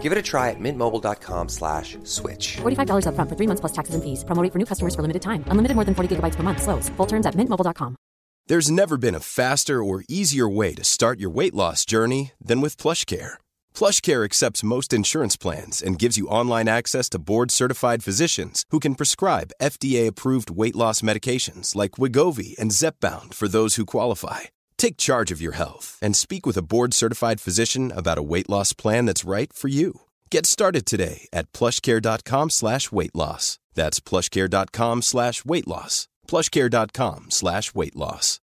Give it a try at mintmobile.com/switch. $45 up front for 3 months plus taxes and fees. Promo rate for new customers for limited time. Unlimited more than 40 gigabytes per month. Slows full terms at mintmobile.com. There's never been a faster or easier way to start your weight loss journey than with PlushCare. PlushCare accepts most insurance plans and gives you online access to board-certified physicians who can prescribe FDA-approved weight loss medications like Wegovy and Zepbound for those who qualify. Take charge of your health and speak with a board-certified physician about a weight loss plan that's right for you. Get started today at PlushCare.com/weight loss. That's PlushCare.com/weight loss. PlushCare.com/weight loss.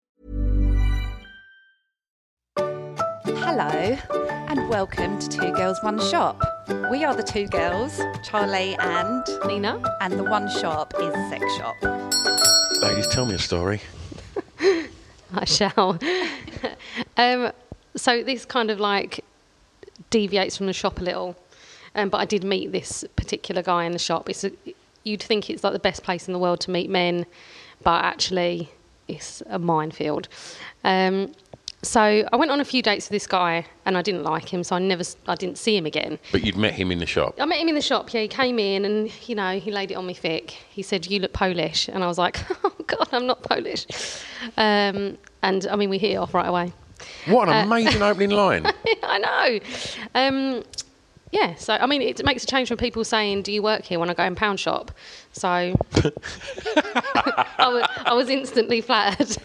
Hello and welcome to Two Girls, One Shop. We are the two girls, Charlie and Nina, and the One Shop is a sex shop. Ladies, tell me a story. I shall. So this kind of like deviates from the shop a little, but I did meet this particular guy in the shop. You'd think it's like the best place in the world to meet men, but actually it's a minefield. So I went on a few dates with this guy and I didn't like him, so I didn't see him again. But you'd met him in the shop? I met him in the shop, yeah. He came in and, you know, he laid it on me thick. He said, you look Polish. And I was like, oh, God, I'm not Polish. And, I mean, we hit it off right away. What an amazing opening line. I know. Yeah, so, I mean, it makes a change from people saying, do you work here when I go in Pound Shop? So I was instantly flattered.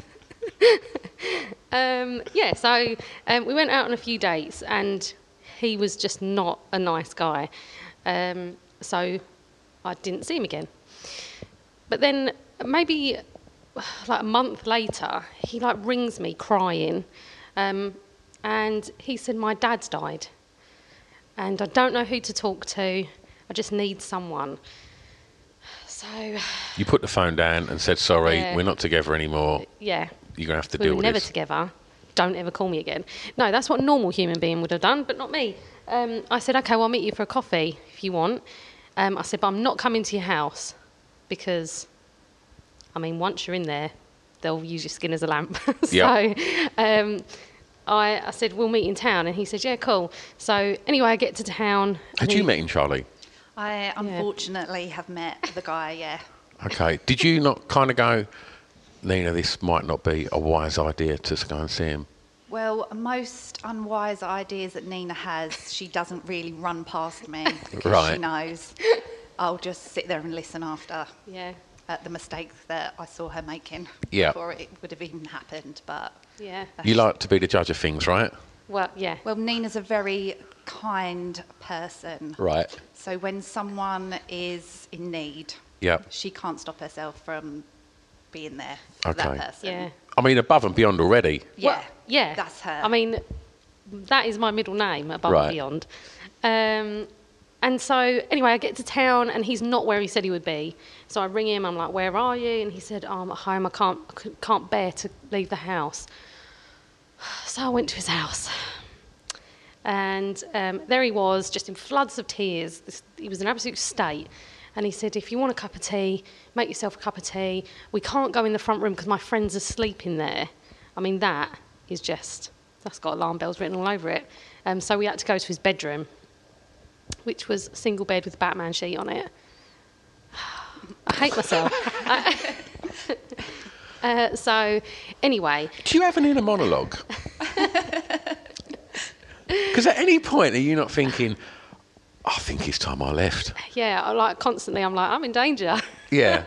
So we went out on a few dates and he was just not a nice guy, so I didn't see him again. But then maybe like a month later he like rings me crying, and he said, my dad's died and I don't know who to talk to, I just need someone. So you put the phone down and said, sorry, we're not together anymore. Yeah. You're going to have to deal with this. We were never together. Don't ever call me again. No, that's what a normal human being would have done, but not me. I said, OK, well, I'll meet you for a coffee if you want. I said, but I'm not coming to your house because, I mean, once you're in there, they'll use your skin as a lamp. I said, we'll meet in town. And he said, yeah, cool. So anyway, I get to town. Had you met him, Charlie? I unfortunately have met the guy, yeah. OK. Did you not kind of go, Nina, this might not be a wise idea to go and see him? Well, most unwise ideas that Nina has, she doesn't really run past me because she knows I'll just sit there and listen after at the mistake that I saw her making before it would have even happened. But you like to be the judge of things, right? Well, yeah. Well, Nina's a very kind person. Right. So when someone is in need, she can't stop herself from being there for that person. Yeah. I mean, above and beyond already. Yeah. Well, yeah. That's her. I mean, that is my middle name, above and beyond. And so, anyway, I get to town and he's not where he said he would be. So I ring him, I'm like, where are you? And he said, oh, I'm at home, I can't bear to leave the house. So I went to his house. And there he was, just in floods of tears. He was in an absolute state. And he said, if you want a cup of tea, make yourself a cup of tea. We can't go in the front room because my friends are sleeping there. I mean, that's got alarm bells written all over it. So we had to go to his bedroom, which was a single bed with a Batman sheet on it. I hate myself. So anyway. Do you have an inner monologue? Because at any point are you not thinking, I think it's time I left. Yeah, I'm constantly I'm in danger. Yeah.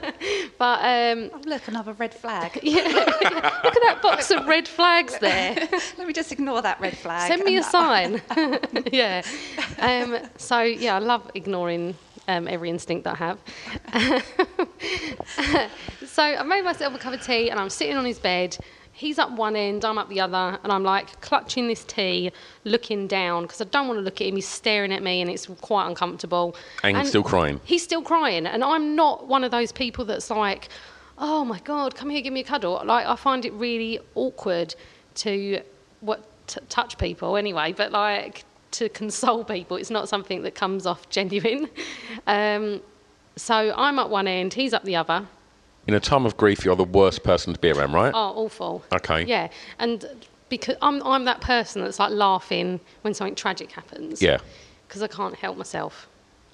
But look, another red flag. Yeah. Look at that box of red flags there. Let me just ignore that red flag. Send me a sign. Yeah. I love ignoring every instinct that I have. So I made myself a cup of tea and I'm sitting on his bed. He's up one end, I'm up the other, and I'm like clutching this tea, looking down, because I don't want to look at him. He's staring at me and it's quite uncomfortable. And he's still crying. And I'm not one of those people that's like, oh my God, come here, give me a cuddle. Like, I find it really awkward to touch people anyway, but like to console people, it's not something that comes off genuine. So I'm at one end, he's at the other. In a time of grief, you're the worst person to be around, right? Oh, awful. Okay. Yeah, and because I'm that person that's like laughing when something tragic happens. Yeah. Because I can't help myself.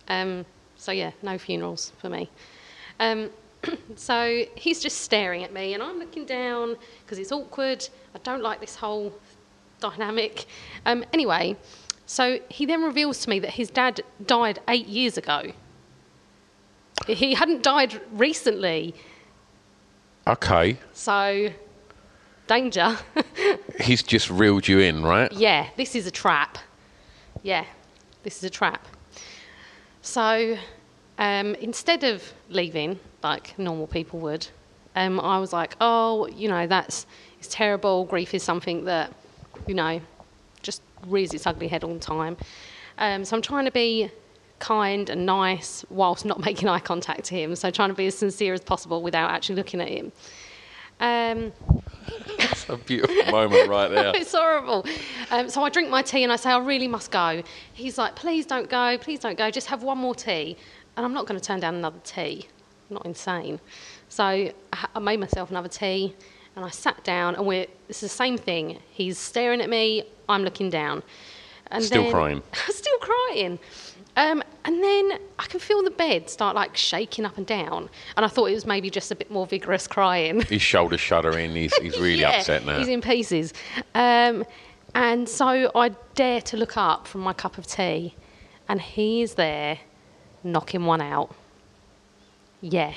So yeah, no funerals for me. So he's just staring at me and I'm looking down because it's awkward. I don't like this whole dynamic. Anyway, so he then reveals to me that his dad died 8 years ago. He hadn't died recently. Okay. So, danger. He's just reeled you in, right? Yeah, this is a trap. Yeah, this is a trap. So, instead of leaving like normal people would, I was like, oh, you know, it's terrible. Grief is something that, you know, just rears its ugly head all the time. So I'm trying to be kind and nice whilst not making eye contact to him, so trying to be as sincere as possible without actually looking at him. That's a beautiful moment right there. It's horrible. So I drink my tea and I say, I really must go. He's like, please don't go, just have one more tea. And I'm not going to turn down another tea. I'm not insane. So I made myself another tea and I sat down and it's the same thing. He's staring at me, I'm looking down. And still crying. Still crying. And then I can feel the bed start, like, shaking up and down. And I thought it was maybe just a bit more vigorous crying. His shoulders shuddering. He's really upset now. He's in pieces. And so I dare to look up from my cup of tea. And he's there knocking one out. Yeah.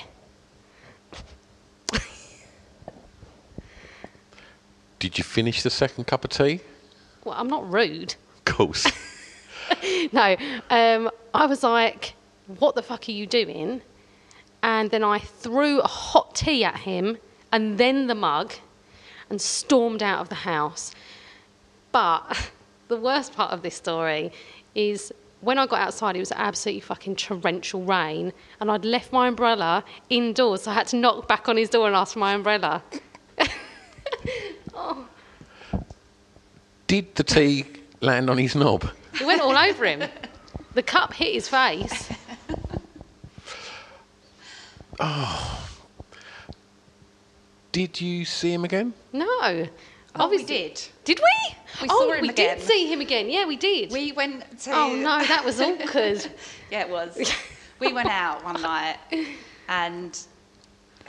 Did you finish the second cup of tea? Well, I'm not rude. Of course. No, I was like, what the fuck are you doing? And then I threw a hot tea at him and then the mug and stormed out of the house. But the worst part of this story is when I got outside, it was absolutely fucking torrential rain and I'd left my umbrella indoors, so I had to knock back on his door and ask for my umbrella. Oh. Did the tea land on his knob? It went all over him. The cup hit his face. Oh. Did you see him again? No. Oh, obviously. We did. Did we? We saw him again. We did see him again. Yeah, we did. We went to... Oh, no, that was awkward. Yeah, it was. We went out one night and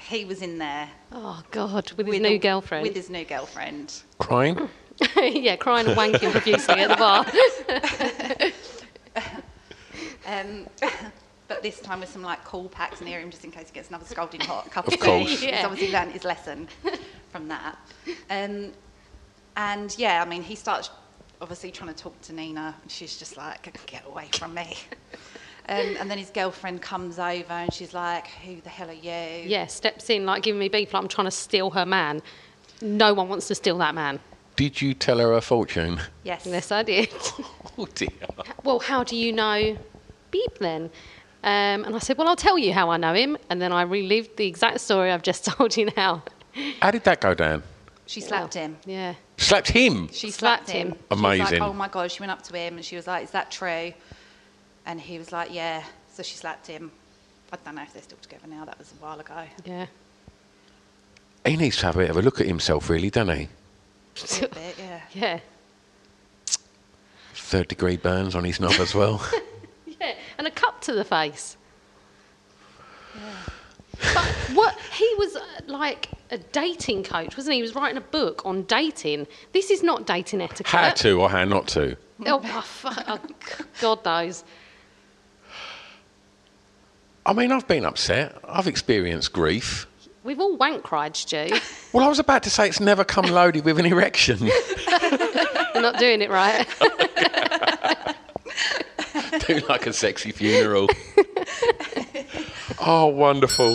he was in there. Oh, God, with his new girlfriend. With his new girlfriend. Crying? Yeah, crying and wanking profusely at the bar. But this time with some like cool packs near him just in case he gets another scalding hot cup of tea. Yeah. He's obviously learned his lesson from that. And yeah, I mean, he starts obviously trying to talk to Nina and she's just like, get away from me. And then his girlfriend comes over and she's like, who the hell are you? Yeah, steps in like giving me beef like I'm trying to steal her man. No one wants to steal that man. Did you tell her fortune? Yes. Yes, I did. Oh, dear. Well, how do you know Beep then? And I said, well, I'll tell you how I know him. And then I relived the exact story I've just told you now. How did that go down? She slapped him. Yeah. Slapped him? She slapped him. Amazing. She was like, oh, my God. She went up to him and she was like, is that true? And he was like, yeah. So she slapped him. I don't know if they're still together now. That was a while ago. Yeah. He needs to have a bit of a look at himself, really, doesn't he? A bit, yeah. Yeah. Third degree burns on his knob as well. Yeah, and a cup to the face. Yeah. But he was like a dating coach, wasn't he? He was writing a book on dating. This is not dating etiquette. How to or how not to. Oh, fuck. Oh, God knows. I mean, I've been upset. I've experienced grief. We've all wank cried, Stu. Well, I was about to say it's never come loaded with an erection. You're not doing it right. Do like a sexy funeral. Oh, wonderful.